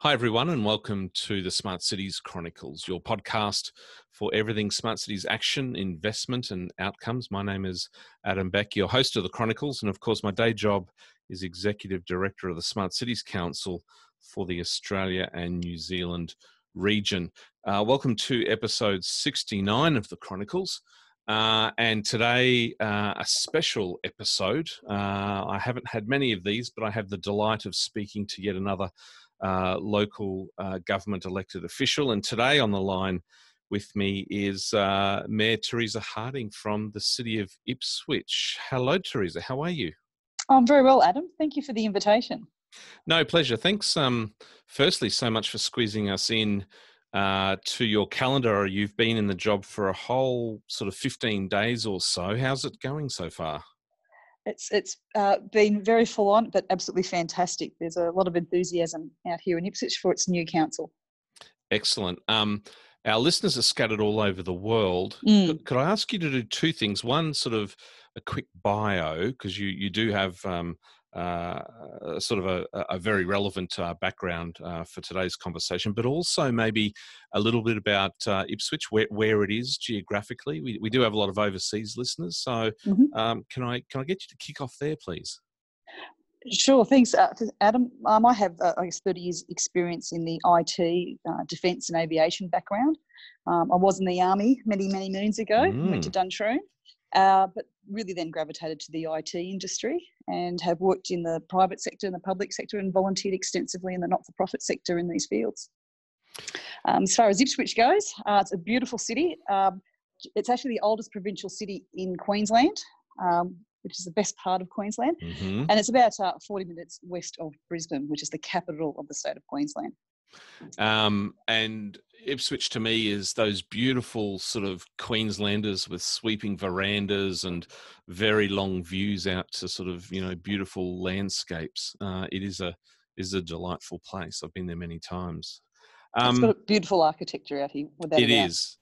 Hi everyone and welcome to the Smart Cities Chronicles, your podcast for everything Smart Cities action, investment and outcomes. My name is Adam Beck, your host of the Chronicles, and of course my day job is Executive Director of the Smart Cities Council for the Australia and New Zealand region. Welcome to episode 69 of the Chronicles. And today, a special episode. I haven't had many of these, but I have the delight of speaking to yet another local government elected official. And today on the line with me is Mayor Teresa Harding from the City of Ipswich. Hello, Teresa. How are you? I'm very well, Adam. Thank you for the invitation. No, pleasure. Thanks, firstly, so much for squeezing us in to your calendar. You've been in the job for a whole sort of 15 days or so. How's it going so far? It's been very full on, but absolutely fantastic. There's a lot of enthusiasm out here in Ipswich for its new council. Excellent. Our listeners are scattered all over the world. Could I ask you to do two things? One, sort of a quick bio, because you do have sort of a very relevant background for today's conversation, but also maybe a little bit about Ipswich, where it is geographically. We do have a lot of overseas listeners, so can I get you to kick off there, please? Sure, thanks, Adam. I have, I guess, 30 years' experience in the IT, defence and aviation background. I was in the Army many moons ago, went to Duntroon. But really then gravitated to the IT industry and have worked in the private sector and the public sector and volunteered extensively in the not-for-profit sector in these fields. As far as Ipswich goes, it's a beautiful city. It's actually the oldest provincial city in Queensland, which is the best part of Queensland. And it's about 40 minutes west of Brisbane, which is the capital of the state of Queensland. And Ipswich to me is those beautiful sort of Queenslanders with sweeping verandas and very long views out to sort of, you know, beautiful landscapes. It is a delightful place. I've been there many times. It's got a beautiful architecture out here. It is.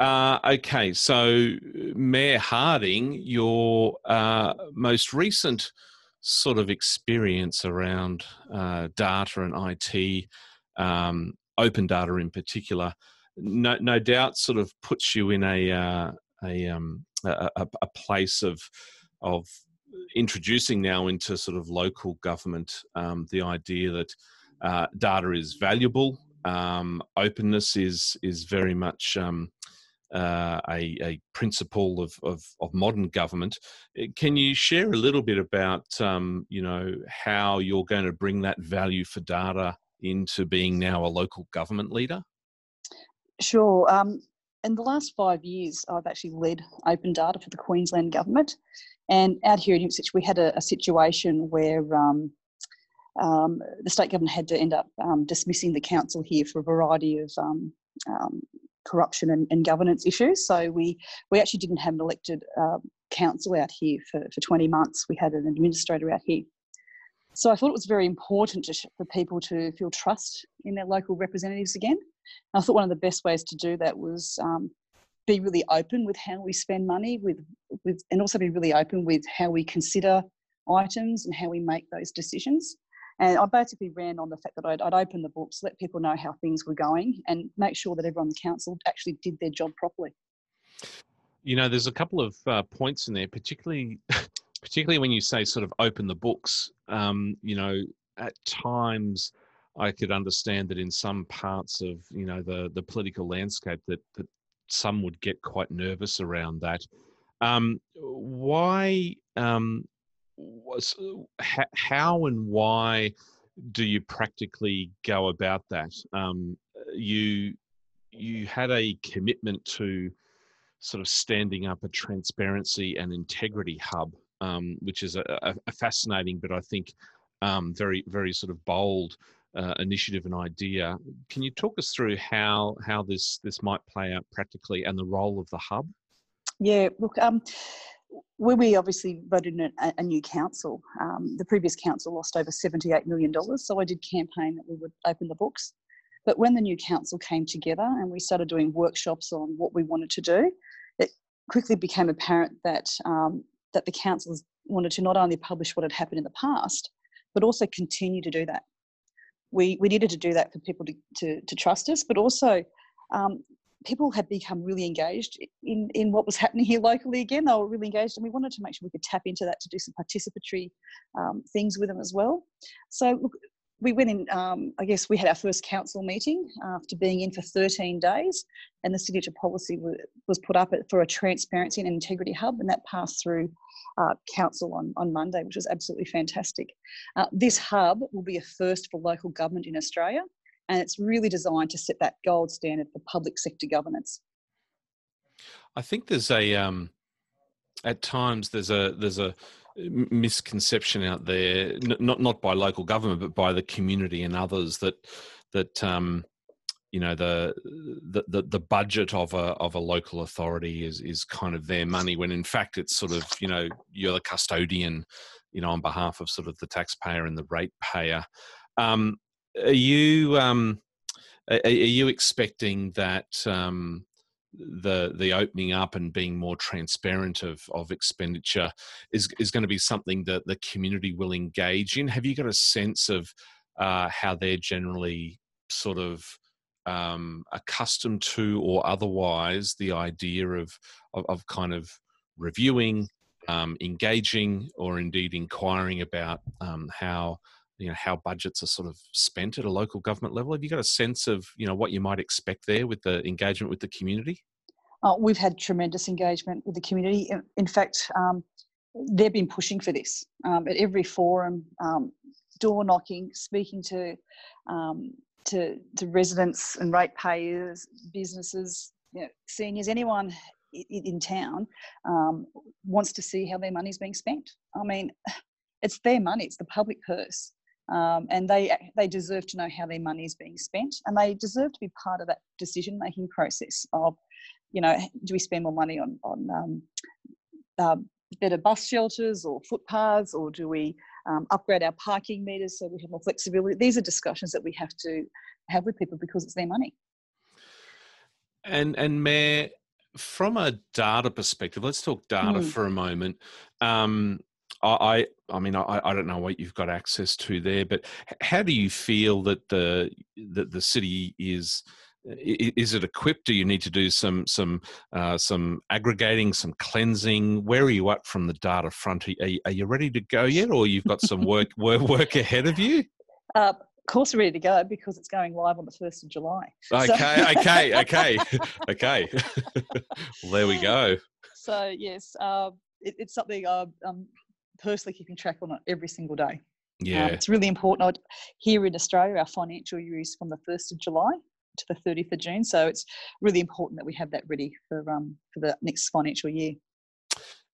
Okay, so Mayor Harding, your most recent sort of experience around data and IT, open data in particular, no doubt sort of puts you in a place of introducing now into sort of local government the idea that data is valuable, openness is very much a principle of modern government. Can you share a little bit about, you know, how you're going to bring that value for data into being now a local government leader? Sure. In the last 5 years, I've actually led open data for the Queensland government. And out here in Ipswich, we had a situation where the state government had to end up dismissing the council here for a variety of corruption and governance issues. So we actually didn't have an elected council out here for 20 months. We had an administrator out here. So I thought it was very important for people to feel trust in their local representatives again. And I thought one of the best ways to do that was be really open with how we spend money, and also be really open with how we consider items and how we make those decisions. And I basically ran on the fact that I'd open the books, let people know how things were going and make sure that everyone in the council actually did their job properly. You know, there's a couple of points in there, particularly when you say sort of open the books. You know, at times I could understand that in some parts of, you know, the political landscape that some would get quite nervous around that. How and why do you practically go about that? You had a commitment to sort of standing up a transparency and integrity hub, which is a fascinating, but I think very, very sort of bold initiative and idea. Can you talk us through how this might play out practically and the role of the hub? Yeah, look, when we obviously voted in a new council, the previous council lost over $78 million. So I did campaign that we would open the books. But when the new council came together and we started doing workshops on what we wanted to do, it quickly became apparent that the councils wanted to not only publish what had happened in the past, but also continue to do that. we needed to do that for people to trust us, but also people had become really engaged in what was happening here locally again. They were really engaged, and we wanted to make sure we could tap into that to do some participatory things with them as well. So look, we went in, I guess we had our first council meeting after being in for 13 days, and the signature policy was put up for a transparency and integrity hub, and that passed through council on Monday, which was absolutely fantastic. This hub will be a first for local government in Australia, and it's really designed to set that gold standard for public sector governance. I think there's a, at times there's a misconception out there, not by local government, but by the community and others, that you know, the budget of a local authority is kind of their money, when in fact it's sort of, you know, you're the custodian, you know, on behalf of sort of the taxpayer and the ratepayer. Are you expecting that the opening up and being more transparent of expenditure is going to be something that the community will engage in? Have you got a sense of how they're generally sort of accustomed to, or otherwise, the idea of kind of reviewing, engaging, or indeed inquiring about how budgets are sort of spent at a local government level? Have you got a sense of, you know, what you might expect there with the engagement with the community? We've had tremendous engagement with the community. In fact, they've been pushing for this at every forum, door knocking, speaking to residents and ratepayers, businesses, you know, seniors, anyone in town wants to see how their money's being spent. I mean, it's their money, it's the public purse, and they deserve to know how their money is being spent, and they deserve to be part of that decision-making process of, you know, do we spend more money on better bus shelters or footpaths, or do we upgrade our parking meters so we have more flexibility? These are discussions that we have to have with people because it's their money. And Mayor, from a data perspective, let's talk data for a moment. I mean, I don't know what you've got access to there, but how do you feel that the city is it equipped? Do you need to do some aggregating, some cleansing? Where are you at from the data front? Are you ready to go yet, or you've got some work ahead of you? Of course we're ready to go, because it's going live on the 1st of July. Okay. Well, there we go. So yes, it's something I'm personally keeping track on every single day. Yeah, it's really important. Here in Australia, our financial year is from the 1st of July to the 30th of June, so it's really important that we have that ready for the next financial year.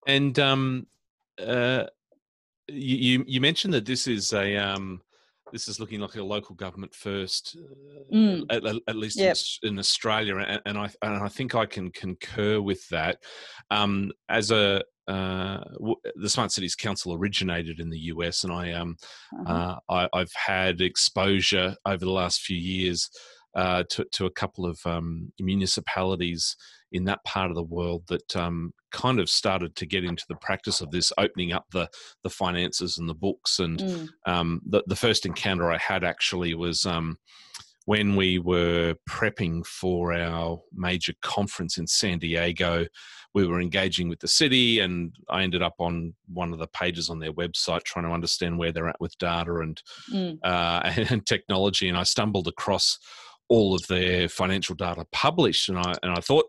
And you mentioned that this is a this is looking like a local government first, at least in Australia, and I think I can concur with that. The Smart Cities Council originated in the US, and I've had exposure over the last few years to a couple of municipalities in that part of the world that kind of started to get into the practice of this, opening up the finances and the books. And the first encounter I had actually was when we were prepping for our major conference in San Diego. We were engaging with the city, and I ended up on one of the pages on their website trying to understand where they're at with data and technology. And I stumbled across all of their financial data published, and I thought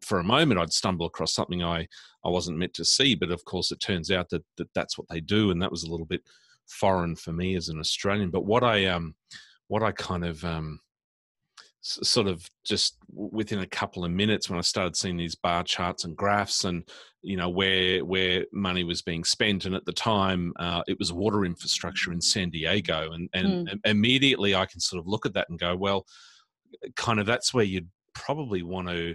for a moment I'd stumble across something I wasn't meant to see. But of course, it turns out that that's what they do, and that was a little bit foreign for me as an Australian. But what I kind of within a couple of minutes, when I started seeing these bar charts and graphs and, you know, where money was being spent. And at the time it was water infrastructure in San Diego. And immediately I can sort of look at that and go, well, kind of that's where you'd probably want to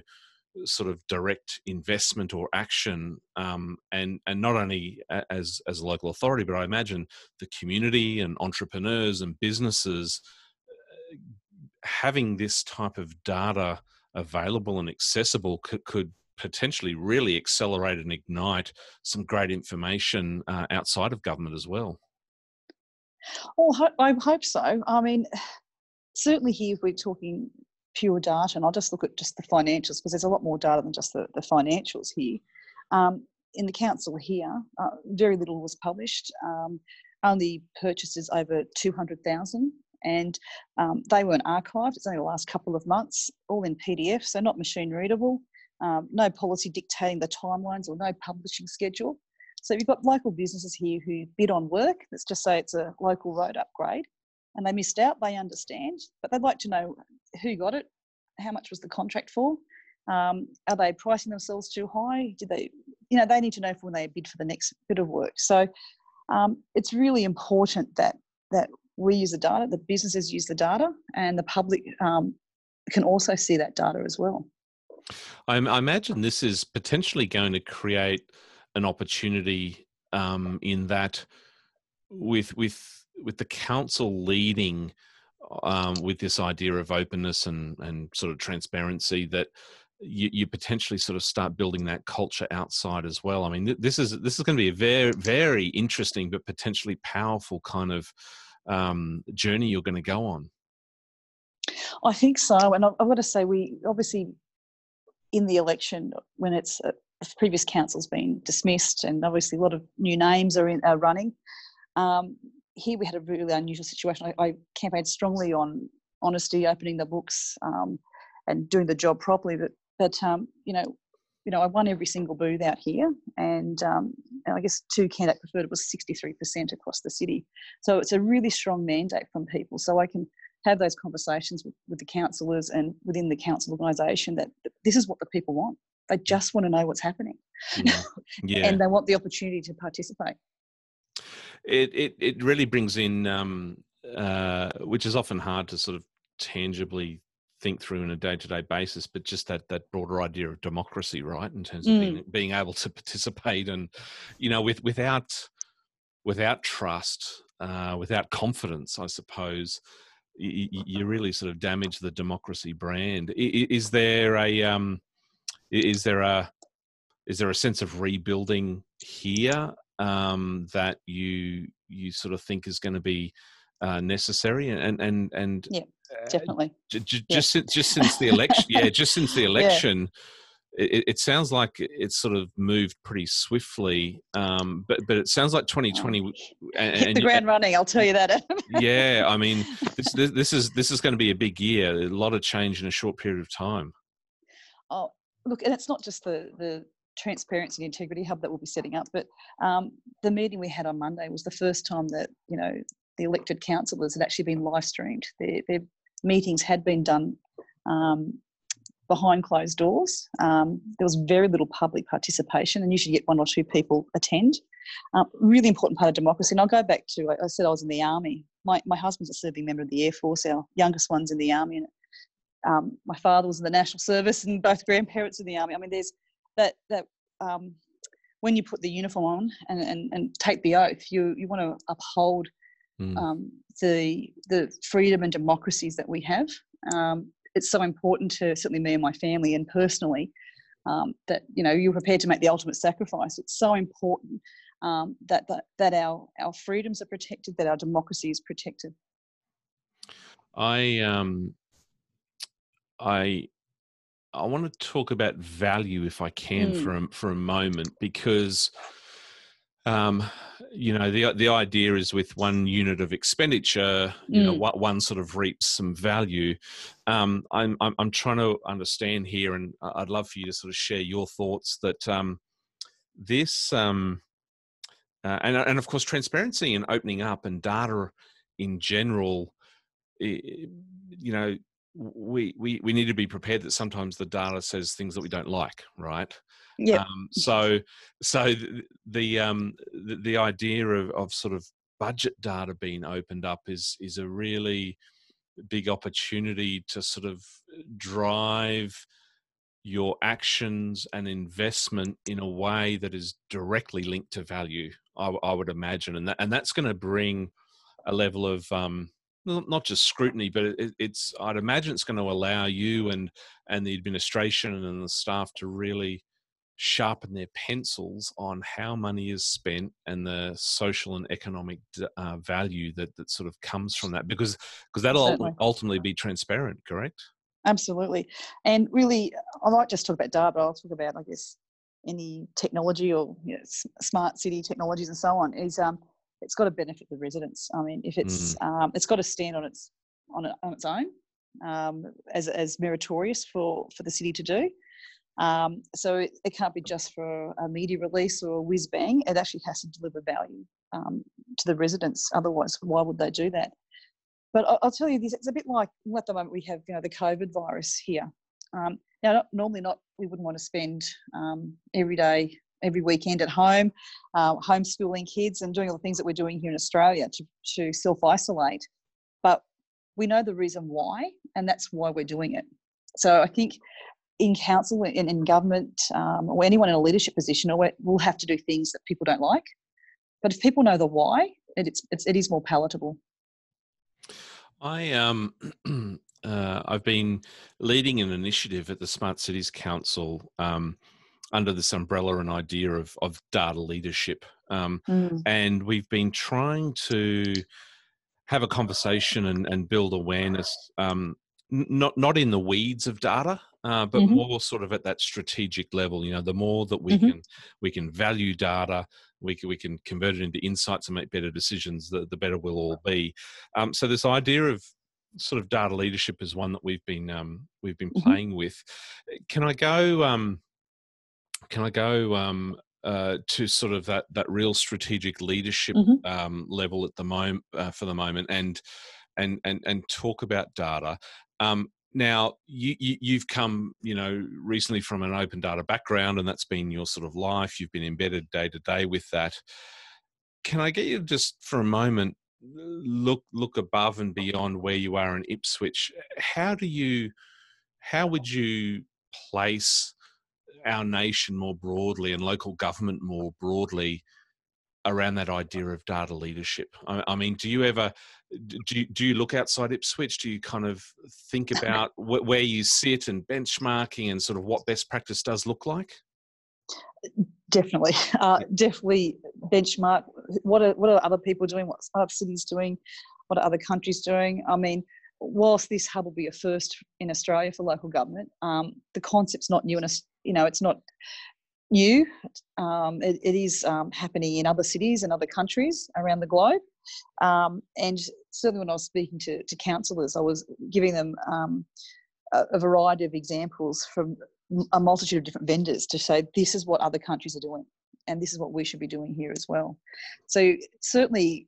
sort of direct investment or action, and not only as a local authority, but I imagine the community and entrepreneurs and businesses having this type of data available and accessible could potentially really accelerate and ignite some great information outside of government as well. Oh, I hope so. I mean, certainly here we're talking pure data, and I'll just look at just the financials, because there's a lot more data than just the financials here. In the council here, very little was published, only purchases over 200,000, and they weren't archived. It's only the last couple of months, all in PDF, so not machine readable, no policy dictating the timelines or no publishing schedule. So you've got local businesses here who bid on work. Let's just say it's a local road upgrade, and they missed out, they understand, but they'd like to know who got it, how much was the contract for, are they pricing themselves too high? Did they, you know, they need to know for when they bid for the next bit of work. So it's really important that we use the data, the businesses use the data, and the public can also see that data as well. I imagine this is potentially going to create an opportunity in that with the council leading with this idea of openness and sort of transparency, that you potentially sort of start building that culture outside as well. I mean, this is going to be a very, very interesting but potentially powerful kind of journey you're going to go on. I think so. And I've got to say, we obviously in the election, when it's the previous council's been dismissed and obviously a lot of new names are running, here we had a really unusual situation. I campaigned strongly on honesty, opening the books and doing the job properly, but you know, I won every single booth out here, and I guess two candidate preferred was 63% across the city. So it's a really strong mandate from people. So I can have those conversations with the councillors and within the council organisation that this is what the people want. They just want to know what's happening. Yeah. Yeah. And they want the opportunity to participate. It really brings in, which is often hard to sort of tangibly think through on a day-to-day basis, but just that broader idea of democracy, right, in terms of being able to participate, and you know, without trust, without confidence, I suppose you really sort of damage the democracy brand. Is there a sense of rebuilding here that you sort of think is going to be necessary and yeah. Definitely. Just since the election, It sounds like it's sort of moved pretty swiftly. But it sounds like 2020 hit the ground running. I'll tell you that, Adam. Yeah, I mean, this is going to be a big year. A lot of change in a short period of time. Oh, look, and it's not just the Transparency and Integrity Hub that we'll be setting up, but the meeting we had on Monday was the first time that, you know, the elected councillors had actually been live streamed. Their meetings had been done behind closed doors. There was very little public participation, and usually get one or two people attend. Really important part of democracy. And I'll go back to, I said I was in the army. My husband's a serving member of the Air Force. Our youngest one's in the army. And my father was in the National Service, and both grandparents in the army. I mean, there's that when you put the uniform on and take the oath, you want to uphold the freedom and democracies that we have. It's so important to certainly me and my family and personally that, you know, you're prepared to make the ultimate sacrifice. It's so important that our freedoms are protected, that our democracy is protected. I want to talk about value, if I can, for a moment, because you know, the idea is with one unit of expenditure, you know, one sort of reaps some value. I'm trying to understand here, and I'd love for you to sort of share your thoughts that and of course transparency and opening up and data in general, you know, we need to be prepared that sometimes the data says things that we don't like, right? Yeah. So the idea of sort of budget data being opened up is a really big opportunity to sort of drive your actions and investment in a way that is directly linked to value, I would imagine, and that's going to bring a level of not just scrutiny, but I'd imagine it's going to allow you and the administration and the staff to really sharpen their pencils on how money is spent and the social and economic value that sort of comes from that, because that'll ultimately be transparent, correct? Absolutely. And really, I might just talk about data, but I'll talk about, I guess, any technology or smart city technologies and so on, is it's got to benefit the residents. I mean, if it's it's got to stand on its own as meritorious for the city to do. So it can't be just for a media release or a whiz bang. It actually has to deliver value to the residents. Otherwise, why would they do that? But I'll tell you this, it's a bit like at the moment we have the COVID virus here. Now, we wouldn't want to spend every day, every weekend at home, homeschooling kids and doing all the things that we're doing here in Australia to self-isolate. But we know the reason why, and that's why we're doing it. So I think in council, in government, or anyone in a leadership position, we'll have to do things that people don't like. But if people know the why, it is more palatable. I've been leading an initiative at the Smart Cities Council under this umbrella and idea of data leadership, and we've been trying to have a conversation and build awareness. Not in the weeds of data, but more sort of at that strategic level. The more that we can value data, we can convert it into insights and make better decisions, the better we'll all be. So this idea of sort of data leadership is one that we've been playing with. Can I go to sort of that real strategic leadership level at the moment for the moment and talk about data. Now, you've come, recently from an open data background, and that's been your sort of life. You've been embedded day to day with that. Can I get you just for a moment, look above and beyond where you are in Ipswich? How would you place our nation more broadly and local government more broadly around that idea of data leadership? I mean, do you look outside Ipswich? Do you kind of think about where you sit and benchmarking and sort of what best practice does look like? Definitely benchmark. What are other people doing? What are cities doing? What are other countries doing? I mean, whilst this hub will be a first in Australia for local government, the concept's not new, and it's not new. It is happening in other cities and other countries around the globe. And certainly when I was speaking to councillors, I was giving them a variety of examples from a multitude of different vendors to say, this is what other countries are doing and this is what we should be doing here as well. So certainly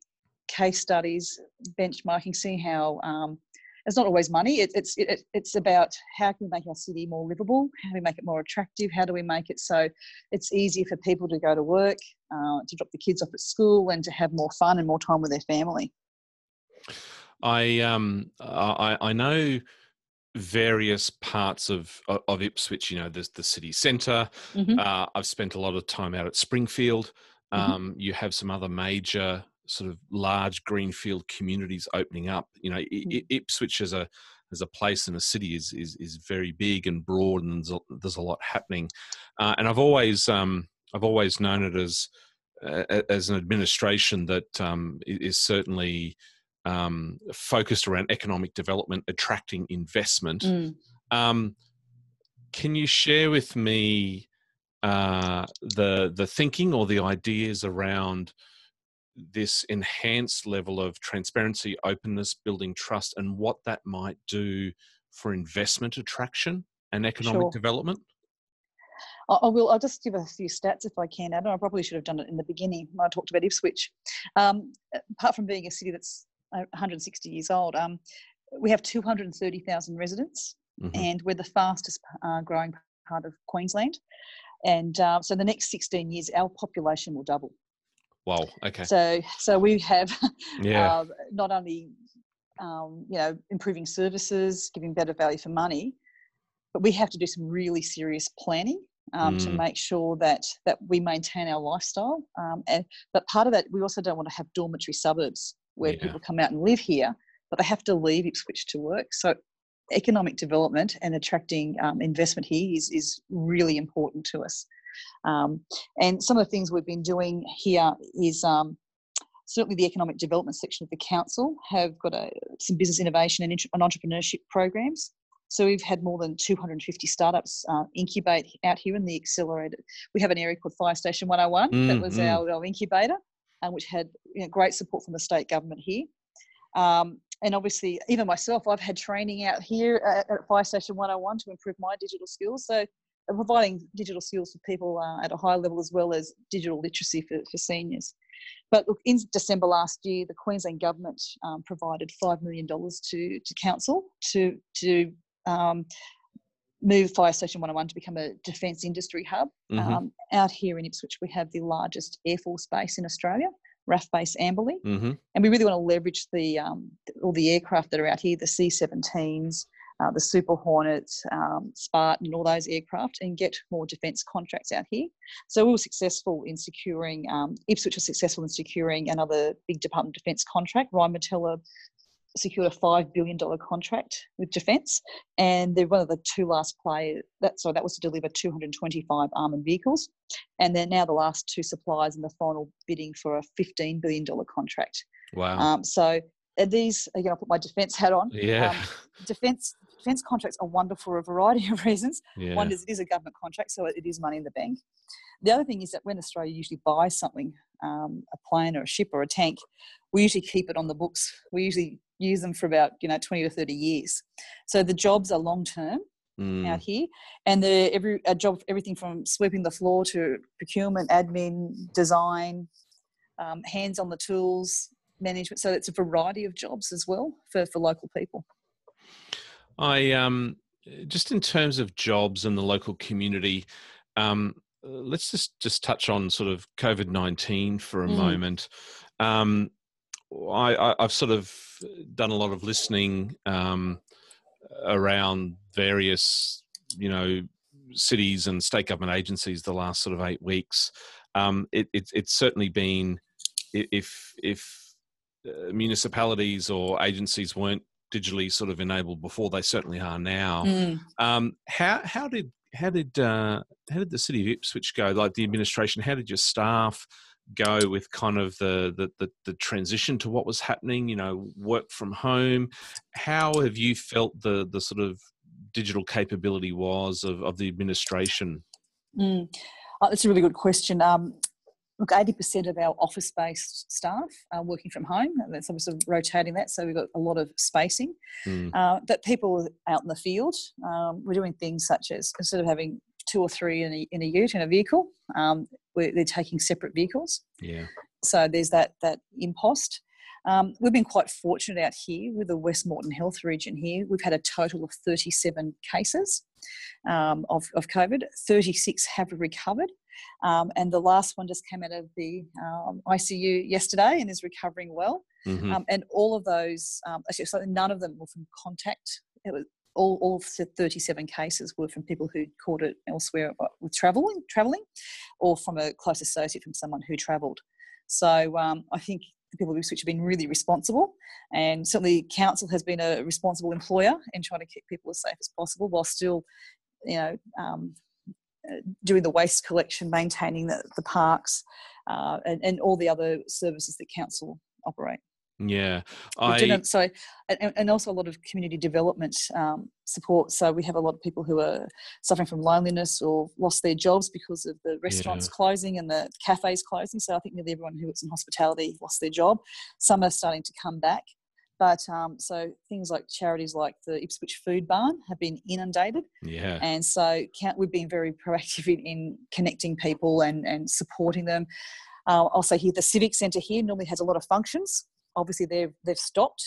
case studies, benchmarking, seeing how it's not always money. It's about how can we make our city more livable? How do we make it more attractive? How do we make it so it's easier for people to go to work, to drop the kids off at school, and to have more fun and more time with their family? I know various parts of Ipswich. There's the city centre. I've spent a lot of time out at Springfield. You have some other major sort of large greenfield communities opening up. Ipswich as a place and a city is very big and broad, and there's a lot happening. And I've always known it as an administration that is certainly focused around economic development, attracting investment. Can you share with me the thinking or the ideas around this enhanced level of transparency, openness, building trust, and what that might do for investment attraction and economic development? I'll just give a few stats if I can, Adam. I probably should have done it in the beginning when I talked about Ipswich. Apart from being a city that's 160 years old, we have 230,000 residents, and we're the fastest growing part of Queensland. And so the next 16 years, our population will double. Wow. Okay. So we have not only improving services, giving better value for money, but we have to do some really serious planning to make sure that we maintain our lifestyle. But part of that, we also don't want to have dormitory suburbs where people come out and live here, but they have to leave Ipswich to work. So economic development and attracting investment here is really important to us. And some of the things we've been doing here is certainly the economic development section of the council have got some business innovation and entrepreneurship programs. So we've had more than 250 startups incubate out here in the accelerator. We have an area called Fire Station 101 that was our incubator, and which had great support from the state government here. And obviously, even myself, I've had training out here at Fire Station 101 to improve my digital skills. So providing digital skills for people at a high level, as well as digital literacy for seniors. But look, in December last year, the Queensland government provided $5 million to council to move Fire Station 101 to become a defence industry hub. Out here in Ipswich, we have the largest Air Force base in Australia, RAAF Base Amberley. And we really want to leverage the all the aircraft that are out here, the C-17s, the Super Hornets, Spartan, and all those aircraft, and get more defence contracts out here. So we were successful in securing, Ipswich was successful in securing another big Department of Defence contract. Rheinmetall secured a $5 billion contract with defence, and they're one of the two last players. That was to deliver 225 armoured vehicles, and they're now the last two suppliers in the final bidding for a $15 billion contract. Wow. So these, again, I'll put my defence hat on. Yeah. Defence contracts are wonderful for a variety of reasons. Yeah. One is it is a government contract, so it is money in the bank. The other thing is that when Australia usually buys something, a plane or a ship or a tank, we usually keep it on the books. We usually use them for about 20 to 30 years. So the jobs are long-term out here, and a job, everything from sweeping the floor to procurement, admin, design, hands on the tools, management. So it's a variety of jobs as well for local people. I just in terms of jobs in the local community, let's just touch on sort of COVID-19 for a moment. I've sort of done a lot of listening around various, cities and state government agencies the last sort of 8 weeks. It's certainly been, if municipalities or agencies weren't digitally sort of enabled before, they certainly are now. How did the City of Ipswich go? Like the administration, how did your staff go with kind of the transition to what was happening? Work from home. How have you felt the sort of digital capability was of the administration? That's a really good question. Look, 80% of our office-based staff are working from home, and that's obviously rotating that, so we've got a lot of spacing. But people out in the field, we're doing things such as instead of having 2 or 3 in a ute, in a vehicle, they're taking separate vehicles. Yeah. So there's that impost. We've been quite fortunate out here with the West Moreton Health region here. We've had a total of 37 cases of COVID. 36 have recovered. And the last one just came out of the ICU yesterday and is recovering well. And all of those, actually, none of them were from contact. It was all of the 37 cases were from people who caught it elsewhere with travelling, or from a close associate, from someone who travelled. So I think the people of Ipswich have been really responsible, and certainly council has been a responsible employer in trying to keep people as safe as possible while still, doing the waste collection, maintaining the parks, and all the other services that council operate. Yeah. And also a lot of community development support. So we have a lot of people who are suffering from loneliness or lost their jobs because of the restaurants closing and the cafes closing. So I think nearly everyone who was in hospitality lost their job. Some are starting to come back. But so things like charities like the Ipswich Food Barn have been inundated. Yeah. And so we've been very proactive in connecting people and supporting them. Also here, the Civic Centre here normally has a lot of functions. Obviously, they've stopped,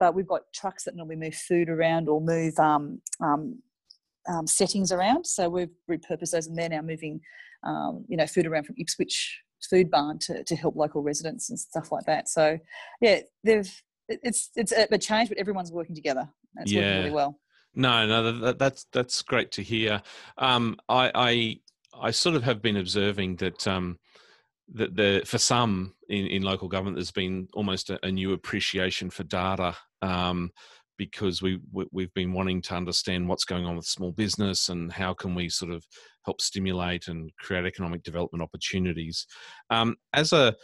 but we've got trucks that normally move food around or move settings around. So we've repurposed those, and they're now moving, food around from Ipswich Food Barn to help local residents and stuff like that. So, yeah, it's a change, but everyone's working together. It's working really well. No, that's great to hear. I sort of have been observing that that for some in local government, there's been almost a new appreciation for data, because we've been wanting to understand what's going on with small business and how can we sort of help stimulate and create economic development opportunities. As a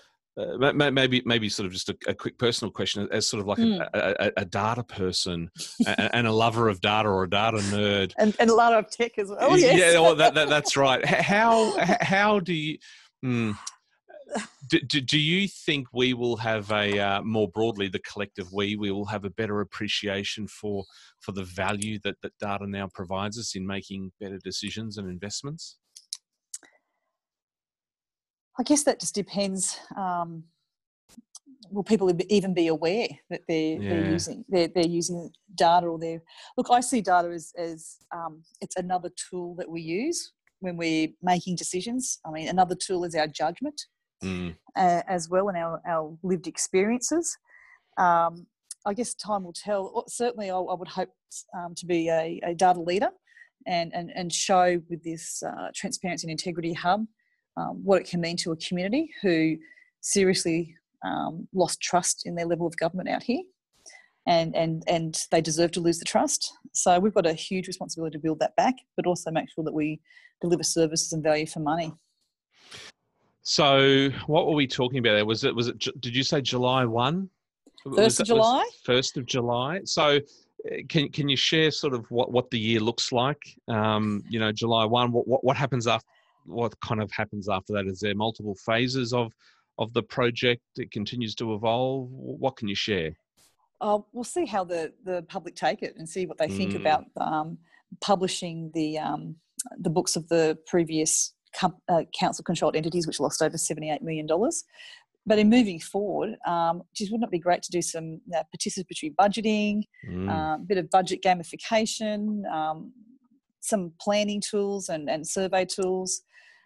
maybe sort of just a quick personal question, as sort of like a data person and a lover of data, or a data nerd, and a lot of tech as well. Oh, yes. Yeah, well, that's right. How do you? Do you think we will have a more broadly, the collective we will have a better appreciation for the value that data now provides us in making better decisions and investments? I guess that just depends. Will people even be aware that they're using data, or they're look? I see data as it's another tool that we use when we're making decisions. I mean, another tool is our judgment. As well, and our lived experiences. I guess time will tell. Certainly I would hope to be a data leader and show with this Transparency and Integrity Hub what it can mean to a community who seriously lost trust in their level of government out here, and they deserve to lose the trust. So we've got a huge responsibility to build that back, but also make sure that we deliver services and value for money. So what were we talking about there? Was it, did you say July 1? 1st of July. 1st of July. So can you share sort of what the year looks like? July 1, what happens after, what kind of happens after that? Is there multiple phases of the project? It continues to evolve. What can you share? We'll see how the public take it and see what they think about publishing the books of the previous council-controlled entities, which lost over $78 million. But in moving forward, wouldn't it be great to do some participatory budgeting, a bit of budget gamification, some planning tools and survey tools,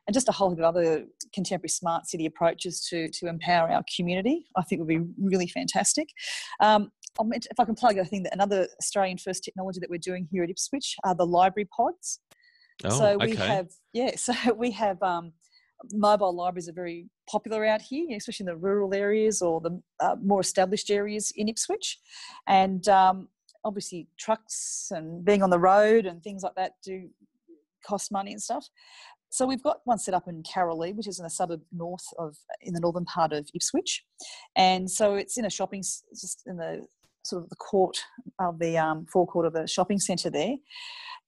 and just a whole heap of other contemporary smart city approaches to empower our community? I think would be really fantastic. If I can plug a thing, that another Australian-first technology that we're doing here at Ipswich are the library pods. So we have mobile libraries are very popular out here, especially in the rural areas or the more established areas in Ipswich. And obviously trucks and being on the road and things like that do cost money and stuff. So we've got one set up in Carolee, which is in a suburb in the northern part of Ipswich. And so it's in a shopping, just in the sort of the forecourt of the shopping centre there.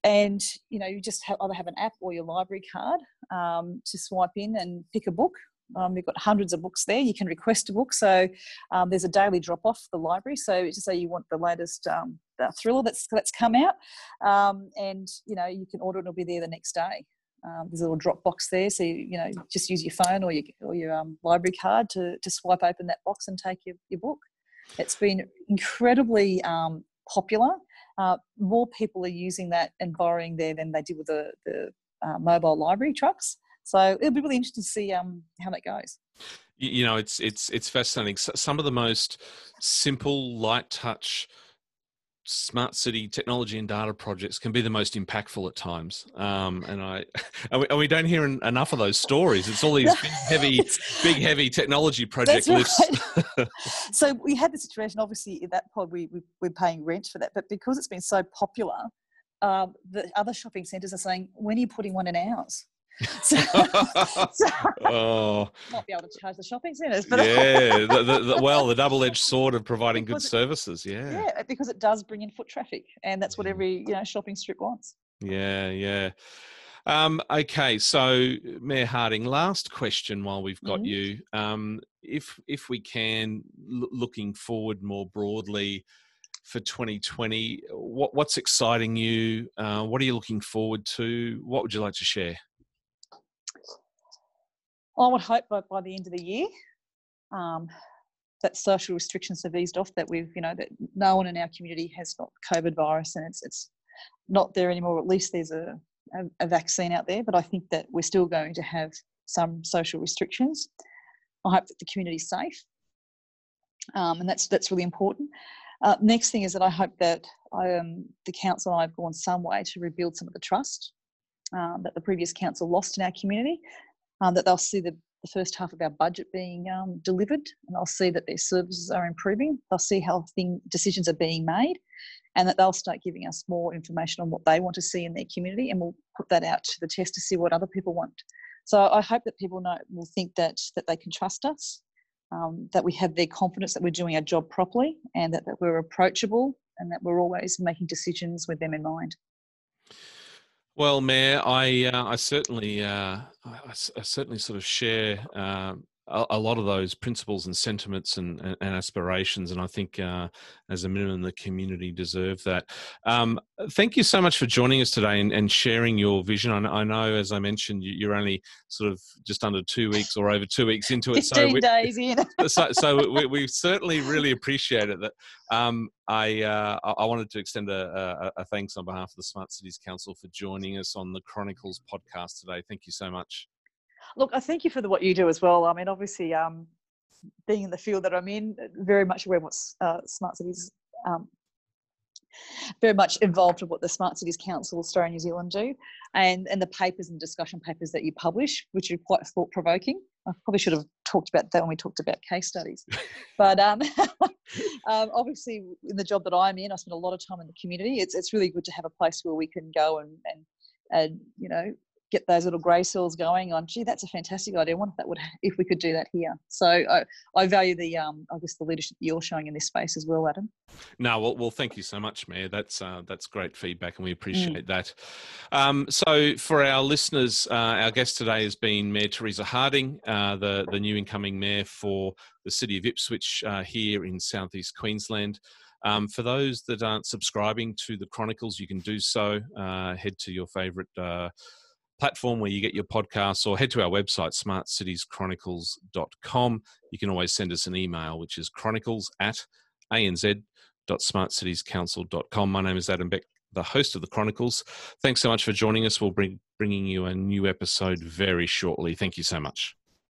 And, you just either have an app or your library card to swipe in and pick a book. We've got hundreds of books there. You can request a book. So there's a daily drop-off at the library. So just say you want the latest thriller that's come out. You can order it and it'll be there the next day. There's a little drop box there. So, just use your phone or your library card to swipe open that box and take your book. It's been incredibly popular. More people are using that and borrowing there than they did with the mobile library trucks. So it'll be really interesting to see how that goes. It's fascinating. Some of the most simple, light touch, smart city technology and data projects can be the most impactful at times, and we don't hear enough of those stories. It's all these big heavy technology project lists. Right. So we had the situation, obviously, in that pod we're paying rent for that, but because it's been so popular, the other shopping centres are saying, "When are you putting one in ours?" Not be able to charge the shopping centres, but the double-edged sword of providing good services, because it does bring in foot traffic, and that's what every shopping strip wants. Okay, so Mayor Harding, last question while we've got you, if we can, looking forward more broadly for 2020, what's exciting you? What are you looking forward to? What would you like to share? I would hope by the end of the year that social restrictions have eased off, that we've, that no one in our community has got COVID virus, and it's not there anymore. At least there's a vaccine out there, but I think that we're still going to have some social restrictions. I hope that the community's safe, and that's really important. Next thing is that I hope that the council and I have gone some way to rebuild some of the trust that the previous council lost in our community. That they'll see the the first half of our budget being delivered, and they'll see that their services are improving. They'll see how decisions are being made, and that they'll start giving us more information on what they want to see in their community, and we'll put that out to the test to see what other people want. So I hope that people will think that they can trust us, that we have their confidence that we're doing our job properly, and that we're approachable, and that we're always making decisions with them in mind. Well, Mayor, I certainly sort of share a lot of those principles and sentiments and aspirations, and I think as a minimum the community deserve that. Thank you so much for joining us today and sharing your vision. I know, as I mentioned, you're only sort of just under 2 weeks or over 2 weeks into it, 15 days in. so we certainly really appreciate it. That I wanted to extend a thanks on behalf of the Smart Cities Council for joining us on the Chronicles podcast today. Thank you so much. Look, I thank you for what you do as well. I mean, obviously, being in the field that I'm in, very much aware of what's Smart Cities, very much involved in what the Smart Cities Council of Australia and New Zealand do, and the papers and discussion papers that you publish, which are quite thought-provoking. I probably should have talked about that when we talked about case studies. But obviously, in the job that I'm in, I spend a lot of time in the community. It's really good to have a place where we can go and you know, get those little grey cells going on. Gee, that's a fantastic idea. I wonder if that would, if we could do that here. So I value the, I guess, the leadership that you're showing in this space as well, Adam. No, well, thank you so much, Mayor. That's great feedback, and we appreciate that. So for our listeners, our guest today has been Mayor Teresa Harding, the new incoming Mayor for the City of Ipswich here in Southeast Queensland. For those that aren't subscribing to the Chronicles, you can do so. Head to your favourite platform where you get your podcasts, or head to our website, smartcitieschronicles.com. You can always send us an email, which is chronicles@anz.smartcitiescouncil.com. My name is Adam Beck, the host of The Chronicles. Thanks so much for joining us. We'll be bringing you a new episode very shortly. Thank you so much.